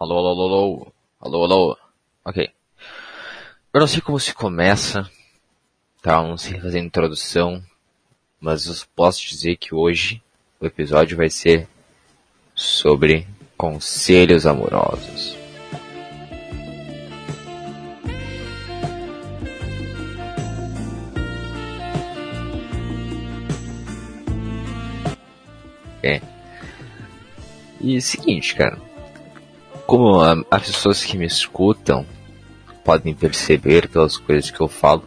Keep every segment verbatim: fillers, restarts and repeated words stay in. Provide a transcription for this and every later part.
Alô, alô, alô, alô, alô, ok. Eu não sei como se começa, tá? Eu não sei fazer introdução, mas eu posso dizer que hoje o episódio vai ser sobre conselhos amorosos. É. E seguinte, cara, como as pessoas que me escutam podem perceber pelas coisas que eu falo,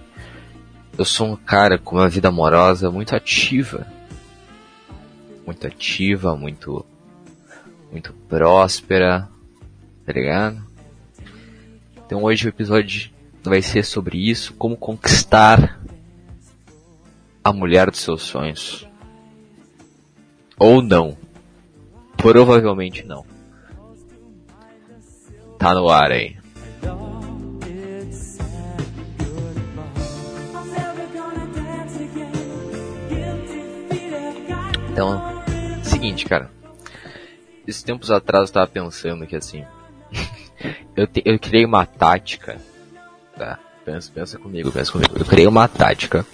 eu sou um cara com uma vida amorosa muito ativa, muito ativa, muito, muito próspera, tá ligado? Então hoje o episódio vai ser sobre isso, como conquistar a mulher dos seus sonhos. Ou não. Provavelmente não. Tá no ar aí. Então, seguinte, cara. Esses tempos atrás eu tava pensando que assim... eu, te, eu criei uma tática. Tá? Pensa, pensa comigo, pensa comigo. Eu criei uma tática.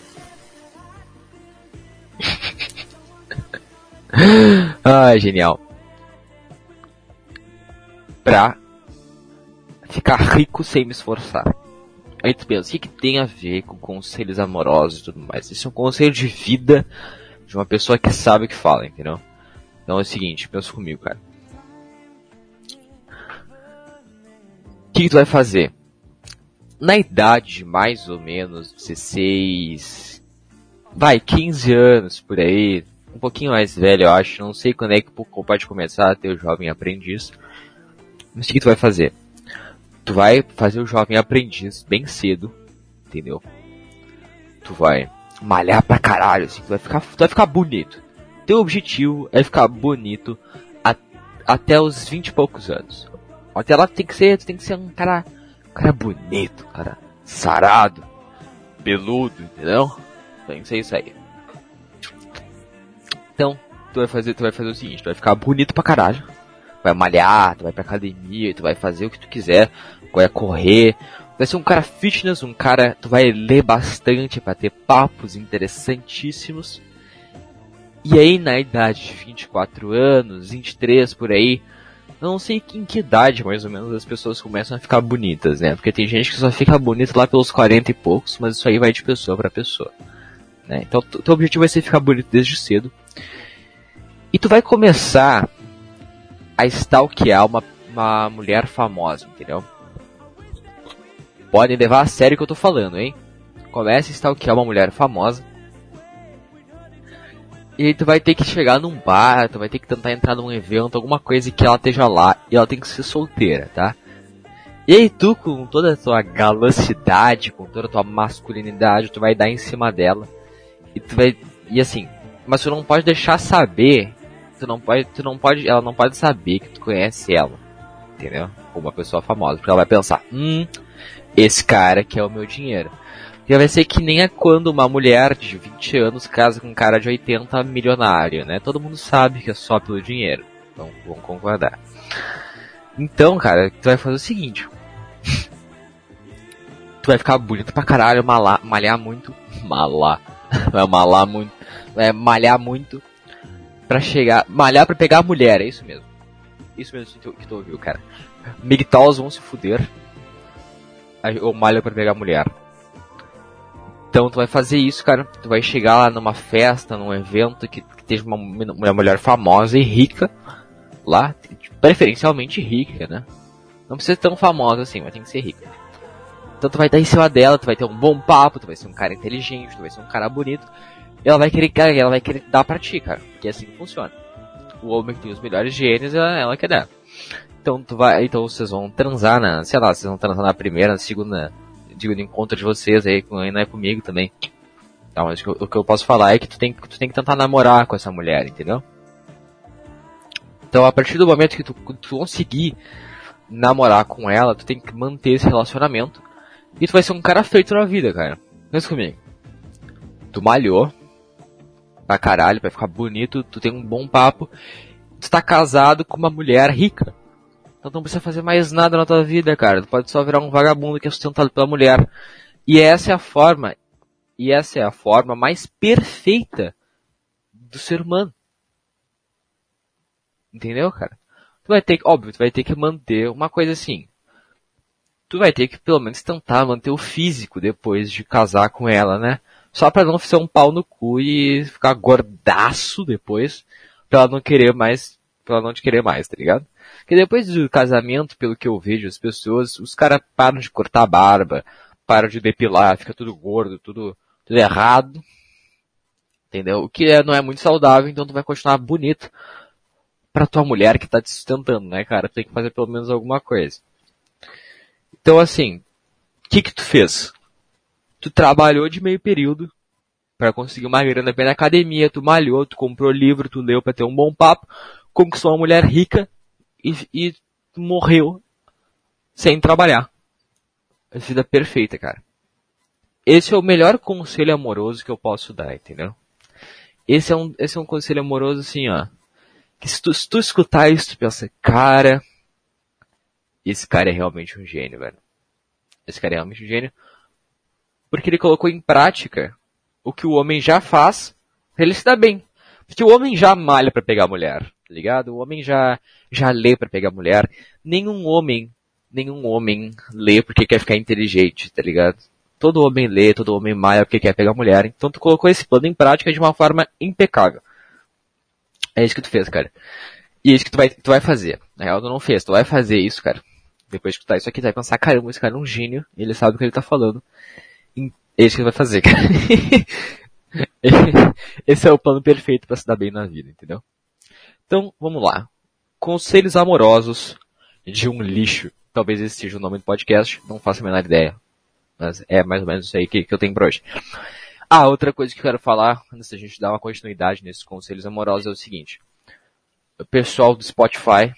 Ah, genial. Pra ficar rico sem me esforçar. Aí tu pensa, o que, que tem a ver com conselhos amorosos e tudo mais? Isso é um conselho de vida de uma pessoa que sabe o que fala, entendeu? Então é o seguinte, pensa comigo, cara. O que, que tu vai fazer? Na idade de mais ou menos dezesseis... vai, quinze anos, por aí... um pouquinho mais velho, eu acho, não sei quando é que pode começar a ter o jovem aprendiz, mas o que tu vai fazer? Tu vai fazer o jovem aprendiz bem cedo, entendeu? Tu vai malhar pra caralho, assim, tu vai ficar, tu vai ficar bonito. Teu objetivo é ficar bonito a, até os vinte e poucos anos. Até lá tu tem que ser, tu tem que ser um cara, um cara bonito, cara sarado, peludo, entendeu? Tem que ser isso aí. Então, tu vai fazer, tu vai fazer o seguinte, tu vai ficar bonito pra caralho, vai malhar, tu vai pra academia, tu vai fazer o que tu quiser, vai correr, vai ser um cara fitness, um cara, tu vai ler bastante pra ter papos interessantíssimos, e aí na idade de vinte e quatro anos, vinte e três por aí, eu não sei em que idade mais ou menos as pessoas começam a ficar bonitas, né, porque tem gente que só fica bonita lá pelos quarenta e poucos, mas isso aí vai de pessoa pra pessoa. Né? Então, o teu objetivo vai ser ficar bonito desde cedo. E tu vai começar a stalkear uma, uma mulher famosa, entendeu? Podem levar a sério o que eu tô falando, hein? Começa a stalkear uma mulher famosa. E aí tu vai ter que chegar num bar, tu vai ter que tentar entrar num evento, alguma coisa que ela esteja lá. E ela tem que ser solteira, tá? E aí tu, com toda a tua galacidade, com toda a tua masculinidade, tu vai dar em cima dela. E tu vai, e assim, mas tu não pode deixar saber, tu não pode, tu não pode, ela não pode saber que tu conhece ela, entendeu? Como uma pessoa famosa, porque ela vai pensar, hum, esse cara quer o meu dinheiro. E vai ser que nem é quando uma mulher de vinte anos casa com um cara de oitenta milionário, né? Todo mundo sabe que é só pelo dinheiro, então vamos concordar. Então, cara, tu vai fazer o seguinte, tu vai ficar bonito pra caralho, malar, malhar muito, malar. Vai malhar muito, vai malhar muito pra chegar, malhar pra pegar a mulher, é isso mesmo. Isso mesmo que tu ouviu, cara. M G T O Ws vão se fuder, ou malha pra pegar a mulher. Então tu vai fazer isso, cara, tu vai chegar lá numa festa, num evento que, que esteja uma, uma mulher famosa e rica, lá, preferencialmente rica, né? Não precisa ser tão famosa assim, mas tem que ser rica. Então tu vai dar em cima dela, tu vai ter um bom papo, tu vai ser um cara inteligente, tu vai ser um cara bonito. E ela vai querer, ela vai querer dar pra ti, cara. Porque é assim que funciona. O homem que tem os melhores genes, ela, ela quer dar. Então tu vai, então vocês vão transar na, sei lá, vocês vão transar na primeira, na segunda, digo, no encontro de vocês aí, não é comigo também. Tá, mas o, o que eu posso falar é que tu tem, tu tem que tentar namorar com essa mulher, entendeu? Então a partir do momento que tu, tu conseguir namorar com ela, tu tem que manter esse relacionamento. E tu vai ser um cara feito na vida, cara. Pensa comigo. Tu malhou pra caralho, pra ficar bonito, tu tem um bom papo. Tu tá casado com uma mulher rica. Então tu não precisa fazer mais nada na tua vida, cara. Tu pode só virar um vagabundo que é sustentado pela mulher. E essa é a forma, e essa é a forma mais perfeita do ser humano. Entendeu, cara? Tu vai ter que, óbvio, tu vai ter que manter uma coisa assim. Tu vai ter que pelo menos tentar manter o físico depois de casar com ela, né? Só pra não ser um pau no cu e ficar gordaço depois, pra ela não querer mais, pra ela não te querer mais, tá ligado? Porque depois do casamento, pelo que eu vejo, as pessoas, os caras param de cortar a barba, param de depilar, fica tudo gordo, tudo, tudo errado. Entendeu? O que é, não é muito saudável, então tu vai continuar bonito pra tua mulher que tá te sustentando, né, cara? Tu tem que fazer pelo menos alguma coisa. Então, assim, o que que tu fez? Tu trabalhou de meio período pra conseguir uma grana bem na academia, tu malhou, tu comprou livro, tu leu pra ter um bom papo, conquistou uma mulher rica e, e tu morreu sem trabalhar. A vida perfeita, cara. Esse é o melhor conselho amoroso que eu posso dar, entendeu? Esse é um, esse é um conselho amoroso assim, ó. Que se tu, se tu escutar isso, tu pensa, cara, esse cara é realmente um gênio, velho. Esse cara é realmente um gênio. Porque ele colocou em prática o que o homem já faz pra ele se dar bem. Porque o homem já malha pra pegar a mulher, tá ligado? O homem já, já lê pra pegar a mulher. Nenhum homem, nenhum homem lê porque quer ficar inteligente, tá ligado? Todo homem lê, todo homem malha porque quer pegar a mulher. Então tu colocou esse plano em prática de uma forma impecável. É isso que tu fez, cara. E é isso que tu vai, tu vai fazer. Na real, tu não fez. Tu vai fazer isso, cara. Depois de escutar isso aqui, tu vai pensar, caramba, esse cara é um gênio. Ele sabe o que ele tá falando. É isso que ele vai fazer, cara. Esse é o plano perfeito pra se dar bem na vida, entendeu? Então, vamos lá. Conselhos amorosos de um lixo. Talvez esse seja o nome do podcast, não faço a menor ideia. Mas é mais ou menos isso aí que, que eu tenho pra hoje. Ah, outra coisa que eu quero falar, antes da gente dar uma continuidade nesses conselhos amorosos, é o seguinte. O pessoal do Spotify,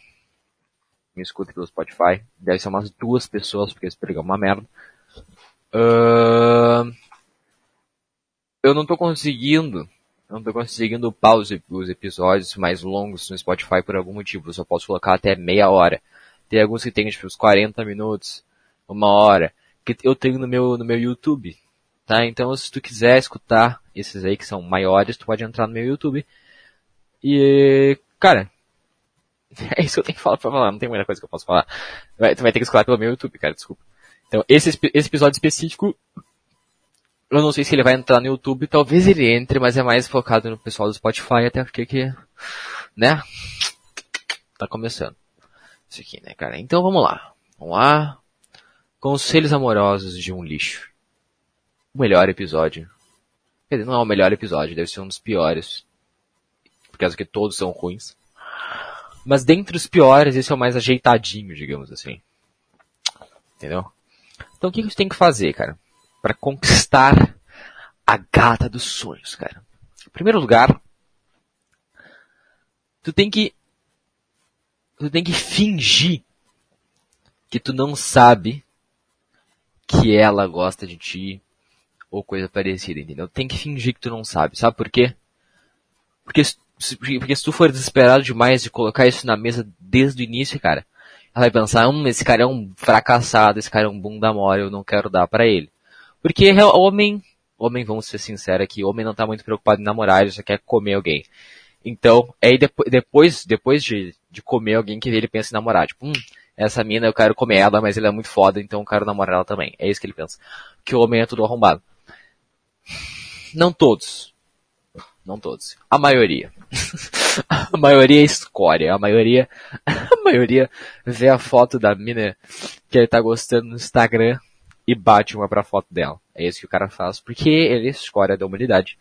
me escuta pelo Spotify, deve ser umas duas pessoas, porque esse programa é uma merda. Uh, eu não tô conseguindo, não tô conseguindo upar os, os episódios mais longos no Spotify por algum motivo. Eu só posso colocar até meia hora. Tem alguns que tem tipo uns quarenta minutos, uma hora, que eu tenho no meu, no meu YouTube, tá? Então se tu quiser escutar esses aí que são maiores, tu pode entrar no meu YouTube. E, cara, é isso que eu tenho que falar pra falar, não tem muita coisa que eu posso falar. Vai, tu vai ter que escutar pelo meu YouTube, cara, desculpa. Então, esse, esse episódio específico, eu não sei se ele vai entrar no YouTube, talvez ele entre, mas é mais focado no pessoal do Spotify, até porque que, né, tá começando isso aqui, né, cara. Então, vamos lá. Vamos lá. Conselhos amorosos de um lixo. O melhor episódio. Quer dizer, não é o melhor episódio, deve ser um dos piores. Por causa que todos são ruins. Mas dentre os piores, esse é o mais ajeitadinho, digamos assim. Entendeu? Então o que, que tu tem que fazer, cara? Pra conquistar a gata dos sonhos, cara. Em primeiro lugar, tu tem que tu tem que fingir que tu não sabe que ela gosta de ti ou coisa parecida, entendeu? Tem que fingir que tu não sabe. Sabe por quê? Porque se, porque se tu for desesperado demais de colocar isso na mesa desde o início, cara, ela vai pensar, hum, esse cara é um fracassado, esse cara é um bunda mole, eu não quero dar pra ele. Porque homem, homem, vamos ser sinceros aqui, homem não tá muito preocupado em namorar, ele só quer comer alguém. Então, aí depois, depois de, de comer alguém que ele pensa em namorar, tipo, hum, essa mina eu quero comer ela, mas ele é muito foda, então eu quero namorar ela também. É isso que ele pensa. Que o homem é tudo arrombado. Não todos. Não todos. A maioria. A maioria é escória. A maioria, a maioria vê a foto da mina que ele tá gostando no Instagram e bate uma pra foto dela. É isso que o cara faz, porque ele é escória da humanidade.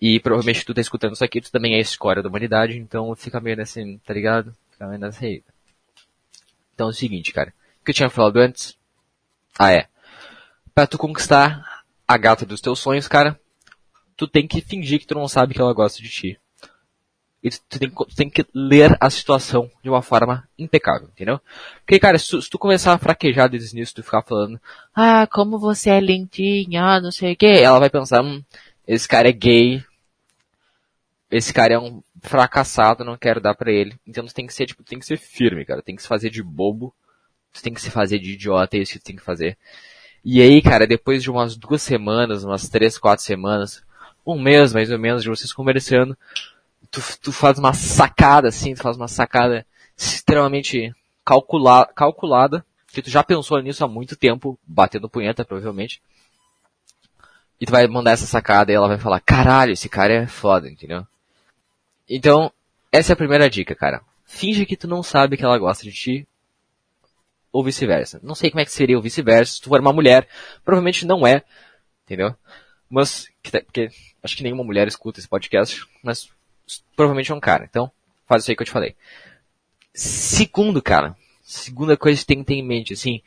E provavelmente tu tá escutando isso aqui, tu também é escória da humanidade, então fica meio nessa, tá ligado? Fica meio nessa aí. Então é o seguinte, cara. O que eu tinha falado antes? Ah, é. Pra tu conquistar a gata dos teus sonhos, cara, tu tem que fingir que tu não sabe que ela gosta de ti. E tu, tu, tem, tu tem que ler a situação de uma forma impecável, entendeu? Porque, cara, se tu, se tu começar a fraquejar desde o início, tu ficar falando, ah, como você é lindinha, não sei o quê, ela vai pensar, hum, esse cara é gay, esse cara é um fracassado, não quero dar pra ele. Então tu tem que ser, tipo, tem que ser firme, cara. Tem que se fazer de bobo. Tu tem que se fazer de idiota, é isso que tu tem que fazer. E aí, cara, depois de umas duas semanas, umas três, quatro semanas, um mês mais ou menos de vocês conversando, tu, tu faz uma sacada, assim, tu faz uma sacada extremamente calcula- calculada, que tu já pensou nisso há muito tempo, batendo punheta, provavelmente. E tu vai mandar essa sacada e ela vai falar, caralho, esse cara é foda, entendeu? Então, essa é a primeira dica, cara. Finge que tu não sabe que ela gosta de ti, ou vice-versa. Não sei como é que seria o vice-versa. Se tu for uma mulher, provavelmente não é, entendeu? Mas, porque acho que nenhuma mulher escuta esse podcast, mas provavelmente é um cara. Então, faz isso aí que eu te falei. Segundo, cara, segunda coisa que tem que ter em mente, assim,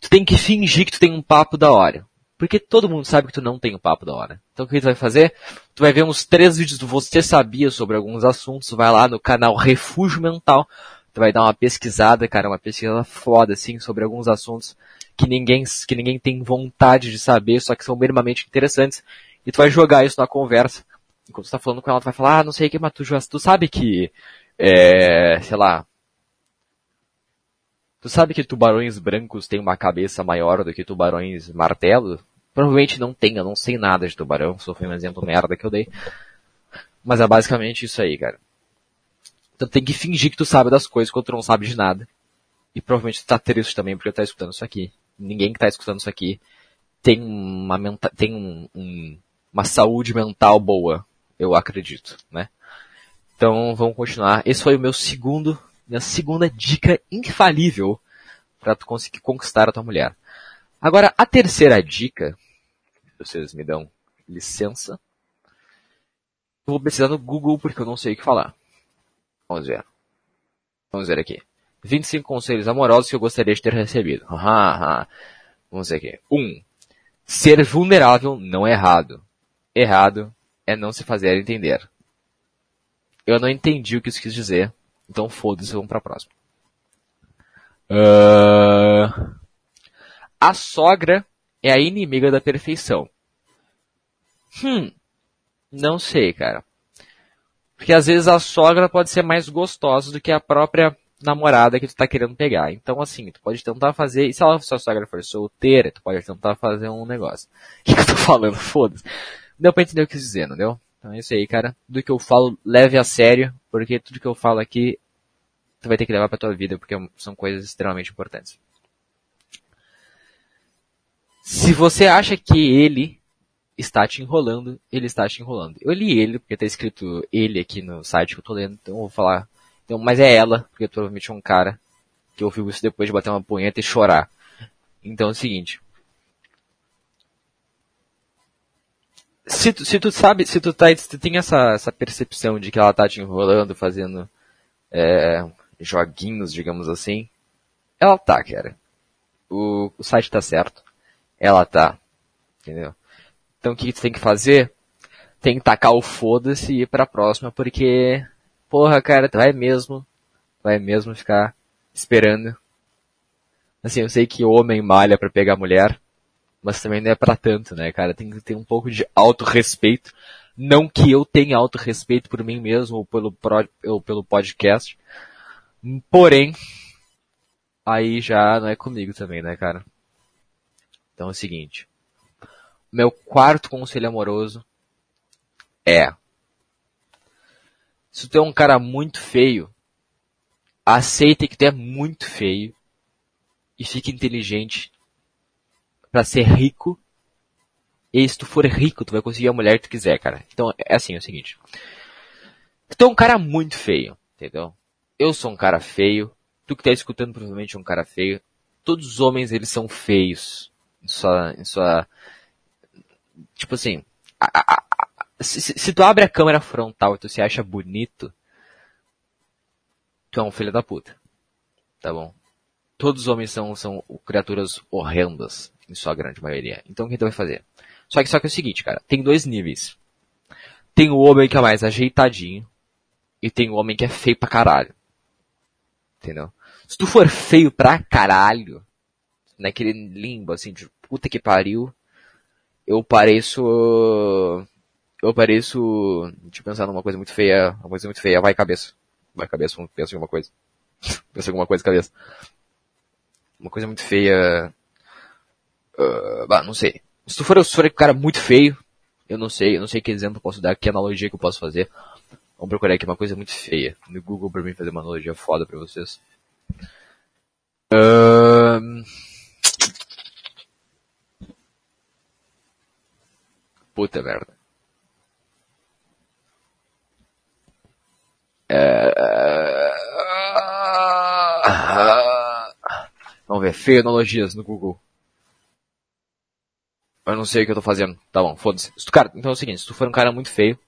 tu tem que fingir que tu tem um papo da hora. Porque todo mundo sabe que tu não tem um papo da hora. Então o que tu vai fazer? Tu vai ver uns três vídeos do Você Sabia sobre alguns assuntos, vai lá no canal Refúgio Mental, tu vai dar uma pesquisada, cara, uma pesquisa foda, assim, sobre alguns assuntos que ninguém, que ninguém tem vontade de saber, só que são minimamente interessantes, e tu vai jogar isso na conversa. Enquanto tu tá falando com ela, tu vai falar, ah, não sei o que, mas tu, tu sabe que, é, sei lá, tu sabe que tubarões brancos têm uma cabeça maior do que tubarões martelo? Provavelmente não tem, eu não sei nada de tubarão, só foi um exemplo merda que eu dei. Mas é basicamente isso aí, cara. Então tem que fingir que tu sabe das coisas quando tu não sabe de nada. E provavelmente tu tá triste também porque tu tá escutando isso aqui. Ninguém que tá escutando isso aqui tem uma, menta- tem um, um, uma saúde mental boa, eu acredito, né? Então vamos continuar. Esse foi o meu segundo, minha segunda dica infalível pra tu conseguir conquistar a tua mulher. Agora, a terceira dica, vocês me dão licença, eu vou precisar no Google porque eu não sei o que falar. Vamos ver. Vamos ver aqui. vinte e cinco conselhos amorosos que eu gostaria de ter recebido. Aham, aham. Vamos ver aqui. um. Ser vulnerável não é errado. Errado é não se fazer entender. Eu não entendi o que isso quis dizer. Então foda-se, vamos pra próxima. Uh... A sogra é a inimiga da perfeição. Hum. Não sei, cara. Porque às vezes a sogra pode ser mais gostosa do que a própria namorada que tu tá querendo pegar. Então assim, tu pode tentar fazer... E se a sua sogra for solteira, tu pode tentar fazer um negócio. O que, que eu tô falando? Foda-se. Deu pra entender o que eu quis dizer, não deu? Então é isso aí, cara. Tudo que eu falo, leve a sério. Porque tudo que eu falo aqui, tu vai ter que levar pra tua vida. Porque são coisas extremamente importantes. Se você acha que ele... está te enrolando, ele está te enrolando. Eu li ele, porque tá escrito ele aqui no site que eu tô lendo, então eu vou falar. Então, mas é ela, porque provavelmente é um cara que ouviu isso depois de bater uma punheta e chorar. Então é o seguinte. Se tu, se tu sabe, se tu, tá, se tu tem essa, essa percepção de que ela tá te enrolando, fazendo é, joguinhos, digamos assim, ela tá, cara. O, o site tá certo. Ela tá. Entendeu? Então o que tu tem que fazer? Tem que tacar o foda-se e ir pra próxima, porque, porra, cara, tu vai mesmo, vai mesmo ficar esperando. Assim, eu sei que homem malha pra pegar mulher, mas também não é pra tanto, né, cara? Tem que ter um pouco de autorrespeito. Não que eu tenha autorrespeito por mim mesmo ou pelo, pro, ou pelo podcast, porém, aí já não é comigo também, né, cara? Então é o seguinte. Meu quarto conselho amoroso é... Se tu é um cara muito feio, aceita que tu é muito feio e fique inteligente pra ser rico. E se tu for rico, tu vai conseguir a mulher que tu quiser, cara. Então, é assim, é o seguinte. Tu é um cara muito feio, entendeu? Eu sou um cara feio. Tu que tá escutando provavelmente é um cara feio. Todos os homens, eles são feios. Em sua... Em sua Tipo assim, a, a, a, se, se tu abre a câmera frontal e tu se acha bonito, tu é um filho da puta, tá bom? Todos os homens são, são criaturas horrendas, em sua grande maioria. Então o que tu vai fazer? Só que, só que é o seguinte, cara, tem dois níveis. Tem o homem que é mais ajeitadinho e tem o homem que é feio pra caralho, entendeu? Se tu for feio pra caralho, naquele limbo assim de puta que pariu, eu pareço eu pareço, deixa eu pensar numa coisa muito feia, uma coisa muito feia, vai cabeça. Vai cabeça, pensa em alguma coisa. Pensa em alguma coisa, cabeça. Uma coisa muito feia, uh, bah, não sei. Se tu for um cara muito feio, eu não sei, eu não sei que exemplo eu posso dar, que analogia que eu posso fazer. Vamos procurar aqui uma coisa muito feia no Google pra mim fazer uma analogia foda pra vocês. Uh... Puta merda. Uh... Vamos ver, feio analogias no Google. Eu não sei o que eu tô fazendo. Tá bom, foda-se. Cara, então é o seguinte, se tu for um cara muito feio,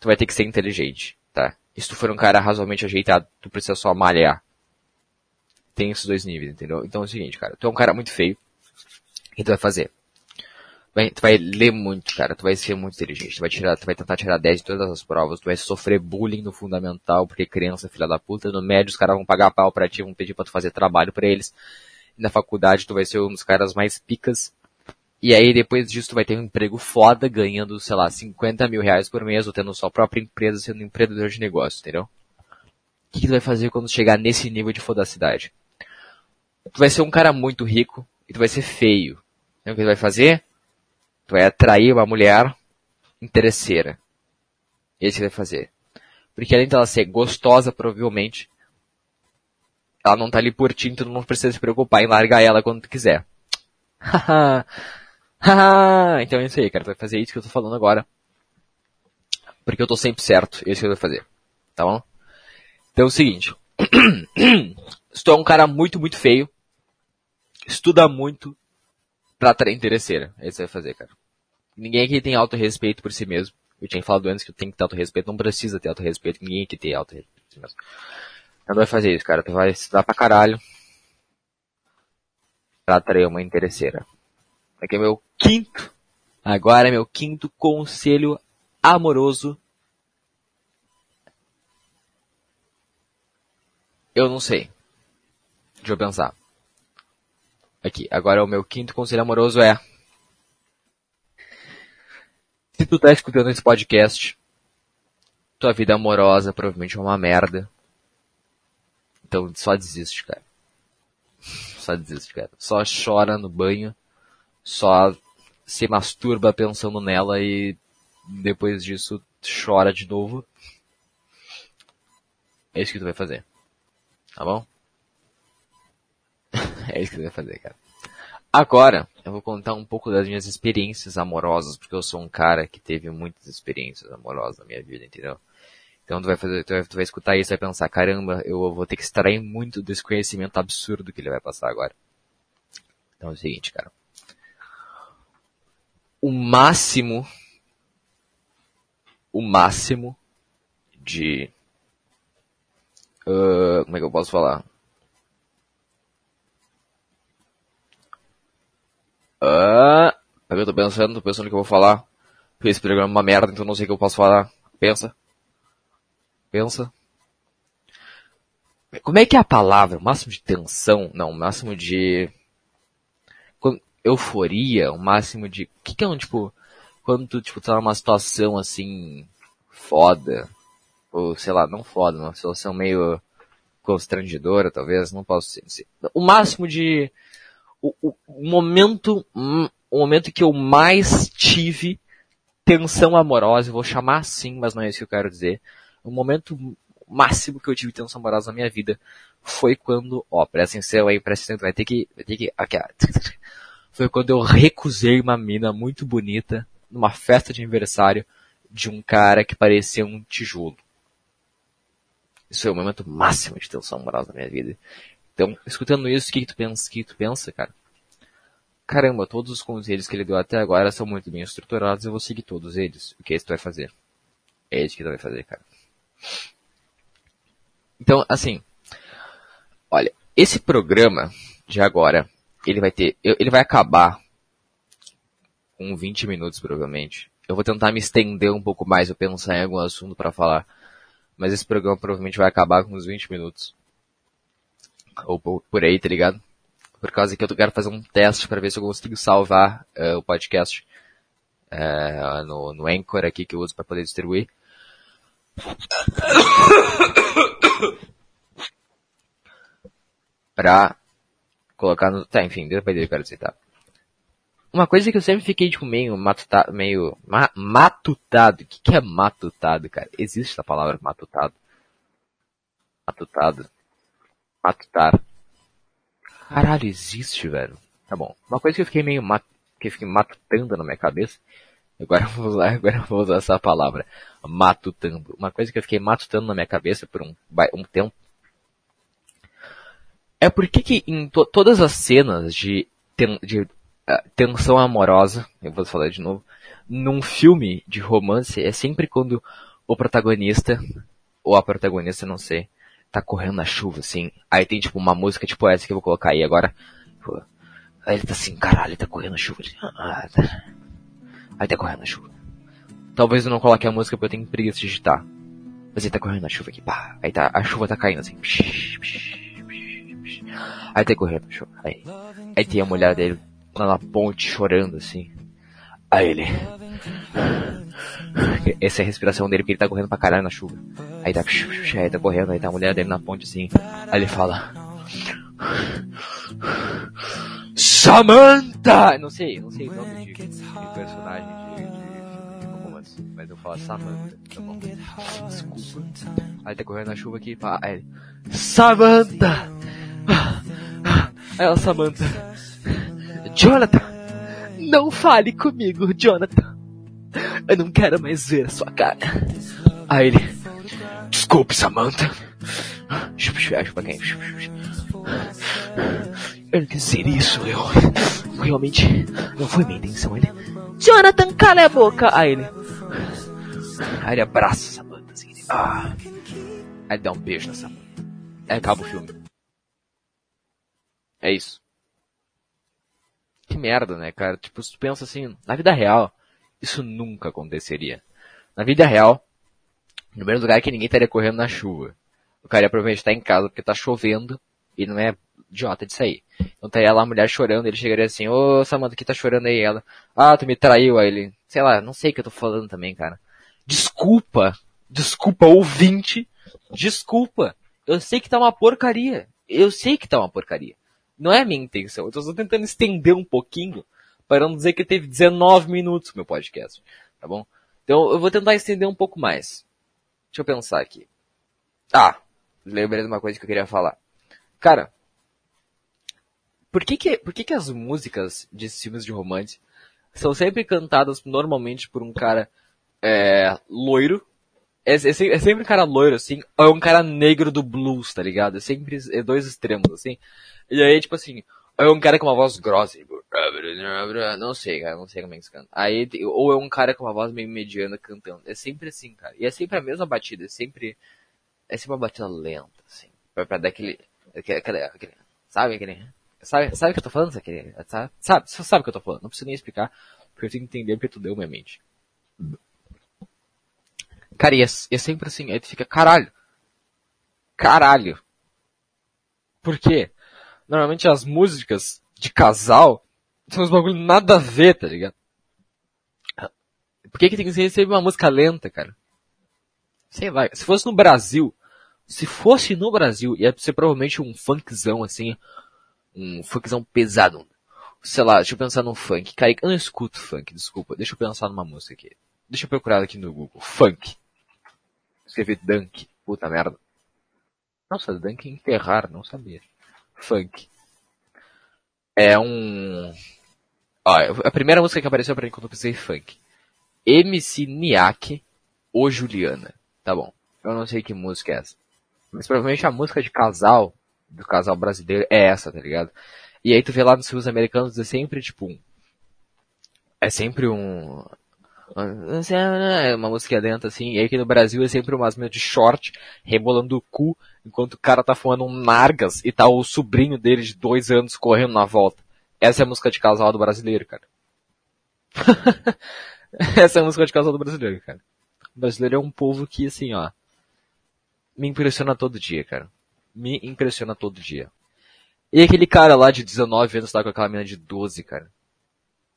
tu vai ter que ser inteligente, tá? E se tu for um cara razoavelmente ajeitado, tu precisa só malhar. Tem esses dois níveis, entendeu? Então é o seguinte, cara, tu é um cara muito feio, o que tu vai fazer? Vai, tu vai ler muito, cara, tu vai ser muito inteligente, tu vai, tirar, tu vai tentar tirar dez de todas as provas, tu vai sofrer bullying no fundamental, porque criança, filha da puta, no médio os caras vão pagar pau pra ti, vão pedir pra tu fazer trabalho pra eles, e na faculdade tu vai ser um dos caras mais picas. E aí depois disso tu vai ter um emprego foda, ganhando, sei lá, cinquenta mil reais por mês, ou tendo sua própria empresa, sendo um empreendedor de negócio, entendeu? O que tu vai fazer quando chegar nesse nível de fodacidade? Tu vai ser um cara muito rico e tu vai ser feio. Então o que tu vai fazer? Tu vai atrair uma mulher interesseira. Esse que tu vai fazer. Porque além dela ser gostosa, provavelmente, ela não tá ali por ti, então tu não precisa se preocupar em largar ela quando tu quiser. Haha. Então é isso aí, cara. Tu vai fazer isso que eu tô falando agora. Porque eu tô sempre certo. É isso que eu vou fazer. Tá bom? Então é o seguinte. Se tu é um cara muito, muito feio, estuda muito pra atrair interesseira. É isso que eu vou fazer, cara. Ninguém aqui tem autorrespeito por si mesmo. Eu tinha falado antes que eu tenho que ter autorrespeito. Não precisa ter autorrespeito. Ninguém aqui tem autorrespeito por si mesmo. Então tu vai fazer isso, cara. Tu vai estudar pra caralho pra atrair uma interesseira. Aqui é meu quinto, agora é meu quinto conselho amoroso. Eu não sei. Deixa eu pensar. Aqui, agora o meu quinto conselho amoroso é: se tu tá escutando esse podcast, tua vida amorosa provavelmente é uma merda. Então só desiste, cara. Só desiste, cara. Só chora no banho, só se masturba pensando nela e depois disso chora de novo. É isso que tu vai fazer. Tá bom? É isso que tu vai fazer, cara. Agora, eu vou contar um pouco das minhas experiências amorosas, porque eu sou um cara que teve muitas experiências amorosas na minha vida, entendeu? Então tu vai fazer, tu vai, tu vai escutar isso e vai pensar, caramba, eu vou ter que extrair muito desse conhecimento absurdo que ele vai passar agora. Então é o seguinte, cara. O máximo, o máximo de, uh, como é que eu posso falar? Ah, uh, eu tô pensando, tô pensando que eu vou falar, porque esse programa é uma merda, então não sei o que eu posso falar. Pensa. Pensa. Como é que é a palavra? O máximo de tensão? Não, o máximo de euforia, o máximo de... O que que é um, tipo... Quando tu, tipo, tá numa situação, assim... Foda. Ou, sei lá, não foda, uma situação meio constrangedora, talvez. Não posso ser... O máximo de... O, o, o momento... O momento que eu mais tive tensão amorosa, eu vou chamar assim, mas não é isso que eu quero dizer. O momento máximo que eu tive tensão amorosa na minha vida foi quando, ó, presta atenção aí, presta atenção, vai ter que, vai ter que, aqui, foi quando eu recusei uma mina muito bonita numa festa de aniversário de um cara que parecia um tijolo. Isso foi o momento máximo de tensão amorosa na minha vida. Então, escutando isso, o que que tu pensa, que que tu pensa, cara? Caramba, todos os conselhos que ele deu até agora são muito bem estruturados, eu vou seguir todos eles. O que é isso que tu vai fazer? É isso que tu vai fazer, cara. Então, assim, olha, esse programa de agora, ele vai ter, ele vai acabar com vinte minutos, provavelmente. Eu vou tentar me estender um pouco mais, eu pensar em algum assunto pra falar, mas esse programa provavelmente vai acabar com uns vinte minutos. Ou por aí, tá ligado? Por causa que eu quero fazer um teste pra ver se eu consigo salvar uh, o podcast é, no, no Anchor aqui que eu uso para poder distribuir. Pra colocar no... Tá, enfim, deu pra entender o que eu quero dizer, tá? Uma coisa que eu sempre fiquei, tipo, meio matutado, meio... Ma- matutado. O que que é matutado, cara? Existe essa palavra, matutado. Matutado. Matutar. Caralho, existe, velho. Tá bom. Uma coisa que eu fiquei meio mat... que eu fiquei matutando na minha cabeça. Agora eu vou usar, agora eu vou usar essa palavra. Matutando. Uma coisa que eu fiquei matutando na minha cabeça por um, um tempo. É porque que em to- todas as cenas de... Ten- de tensão amorosa, eu vou falar de novo, num filme de romance é sempre quando o protagonista, ou a protagonista, não sei, tá correndo na chuva, assim, aí tem tipo uma música tipo essa que eu vou colocar aí agora, tipo, aí ele tá assim, caralho, ele tá correndo na chuva, ah, tá. Aí tá correndo na chuva, talvez eu não coloque a música porque eu tenho preguiça de digitar, mas ele tá correndo na chuva aqui, pá, aí tá, a chuva tá caindo assim, psh, psh, psh, psh, psh. Aí tá correndo na chuva, aí, aí tem a mulher dele, na ponte chorando assim. Aí ele... Essa é a respiração dele porque ele tá correndo pra caralho na chuva. Aí tá... Aí tá correndo, aí tá a mulher dele na ponte assim. Aí ele fala... Samantha! Não sei, não sei o nome de, de personagem de, de, de romance, mas eu falo Samantha, tá bom? Desculpa. Aí tá correndo na chuva aqui, pá, aí ele... Samantha! Aí ela, Samantha... Jonathan, não fale comigo, Jonathan. Eu não quero mais ver a sua cara. Aí ele... Desculpe, Samantha. Eu não quis dizer isso, eu... Realmente, não foi minha intenção, ele... Jonathan, cala a boca! Aí ele... Aí ele abraça Samantha, assim... Ele... Ah. Aí ele dá um beijo na Samantha. Aí acaba o filme. É isso. Que merda, né, cara? Tipo, se tu pensa assim, na vida real, isso nunca aconteceria. Na vida real, no mesmo lugar que ninguém estaria correndo na chuva. O cara ia provavelmente estar em casa porque tá chovendo e não é idiota de sair. Então estaria lá a mulher chorando, ele chegaria assim, ô Samantha, que tá chorando aí? Ela, ah, tu me traiu, aí ele, sei lá, não sei o que eu tô falando também, cara. Desculpa, desculpa ouvinte, desculpa. Eu sei que tá uma porcaria, eu sei que tá uma porcaria. Não é a minha intenção, eu tô só tentando estender um pouquinho, para não dizer que teve dezenove minutos meu podcast, tá bom? Então eu vou tentar estender um pouco mais. Deixa eu pensar aqui. Ah, lembrei de uma coisa que eu queria falar. Cara, por que que, por que que as músicas de filmes de romance são sempre cantadas normalmente por um cara é, loiro? É, é, é sempre um cara loiro, assim, ou é um cara negro do blues, tá ligado? É sempre é dois extremos, assim. E aí, tipo assim, é um cara com uma voz grossa, tipo... Não sei, cara, não sei como é que se canta. Aí, ou é um cara com uma voz meio mediana cantando. É sempre assim, cara. E é sempre a mesma batida, é sempre... É sempre uma batida lenta, assim. Pra, pra dar aquele... aquele, aquele, aquele sabe, aquele... Sabe, sabe o que eu tô falando? Aquele, sabe, sabe, sabe o que eu tô falando. Não preciso nem explicar, porque eu tenho que entender porque tu deu minha mente. Cara, e é, é sempre assim, aí tu fica, caralho, caralho, por quê? Normalmente as músicas de casal são uns bagulho nada a ver, tá ligado? Por que que tem que ser sempre uma música lenta, cara? Sei lá, se fosse no Brasil, se fosse no Brasil, ia ser provavelmente um funkzão assim, um funkzão pesado, sei lá, deixa eu pensar num funk, cara, eu não escuto funk, desculpa, deixa eu pensar numa música aqui. Deixa eu procurar aqui no Google. Funk. Escrevi Dunk. Puta merda. Nossa, Dunk é enterrar. Não sabia. Funk. É um... Olha, a primeira música que apareceu pra mim quando eu pensei funk. M C Niak, O Juliana. Tá bom. Eu não sei que música é essa. Mas provavelmente a música de casal, do casal brasileiro, é essa, tá ligado? E aí tu vê lá nos filmes americanos, é sempre tipo um... É sempre um... Uma música lenta assim, e aí aqui no Brasil é sempre umas meninas de short, rebolando o cu, enquanto o cara tá fumando um nargas e tá o sobrinho dele de dois anos correndo na volta. Essa é a música de casal do brasileiro, cara. Essa é a música de casal do brasileiro, cara. O brasileiro é um povo que, assim, ó, me impressiona todo dia, cara. Me impressiona todo dia. E aquele cara lá de dezenove anos tá com aquela menina de doze, cara.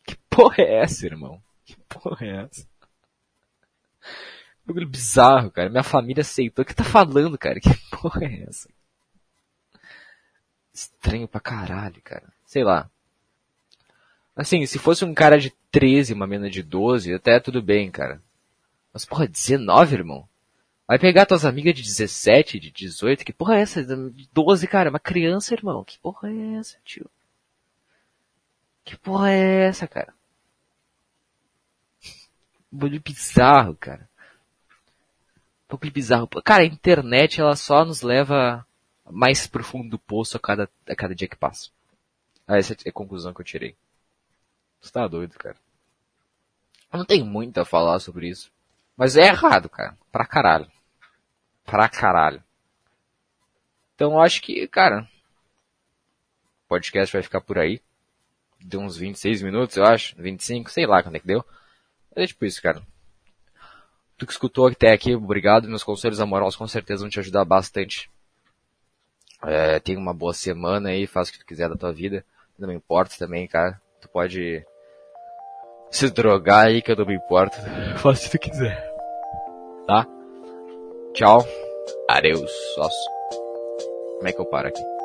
Que porra é essa, irmão? Que porra é essa? Bagulho bizarro, cara. Minha família aceitou. O que tá falando, cara? Que porra é essa? Estranho pra caralho, cara. Sei lá. Assim, se fosse um cara de treze, uma menina de doze, até tudo bem, cara. Mas porra, dezenove, irmão? Vai pegar tuas amigas de dezessete, de dezoito, que porra é essa? De doze, cara, uma criança, irmão. Que porra é essa, tio? Que porra é essa, cara? Um bagulho bizarro, cara. Um bagulho bizarro. Cara, a internet, ela só nos leva mais pro fundo do poço a cada, a cada dia que passa. Ah, essa é a conclusão que eu tirei. Você tá doido, cara. Eu não tenho muito a falar sobre isso. Mas é errado, cara. Pra caralho. Pra caralho. Então eu acho que, cara, o podcast vai ficar por aí. Deu uns vinte e seis minutos, eu acho. vinte e cinco, sei lá quando é que deu. Mas é tipo isso, cara. Tu que escutou até aqui, obrigado. Meus conselhos amorosos com certeza vão te ajudar bastante. É, tenha uma boa semana aí. Faz o que tu quiser da tua vida. Não me importa também, cara. Tu pode se drogar aí que eu não me importo. Faz o que tu quiser. Tá? Tchau. Adeus. Nossa. Como é que eu paro aqui?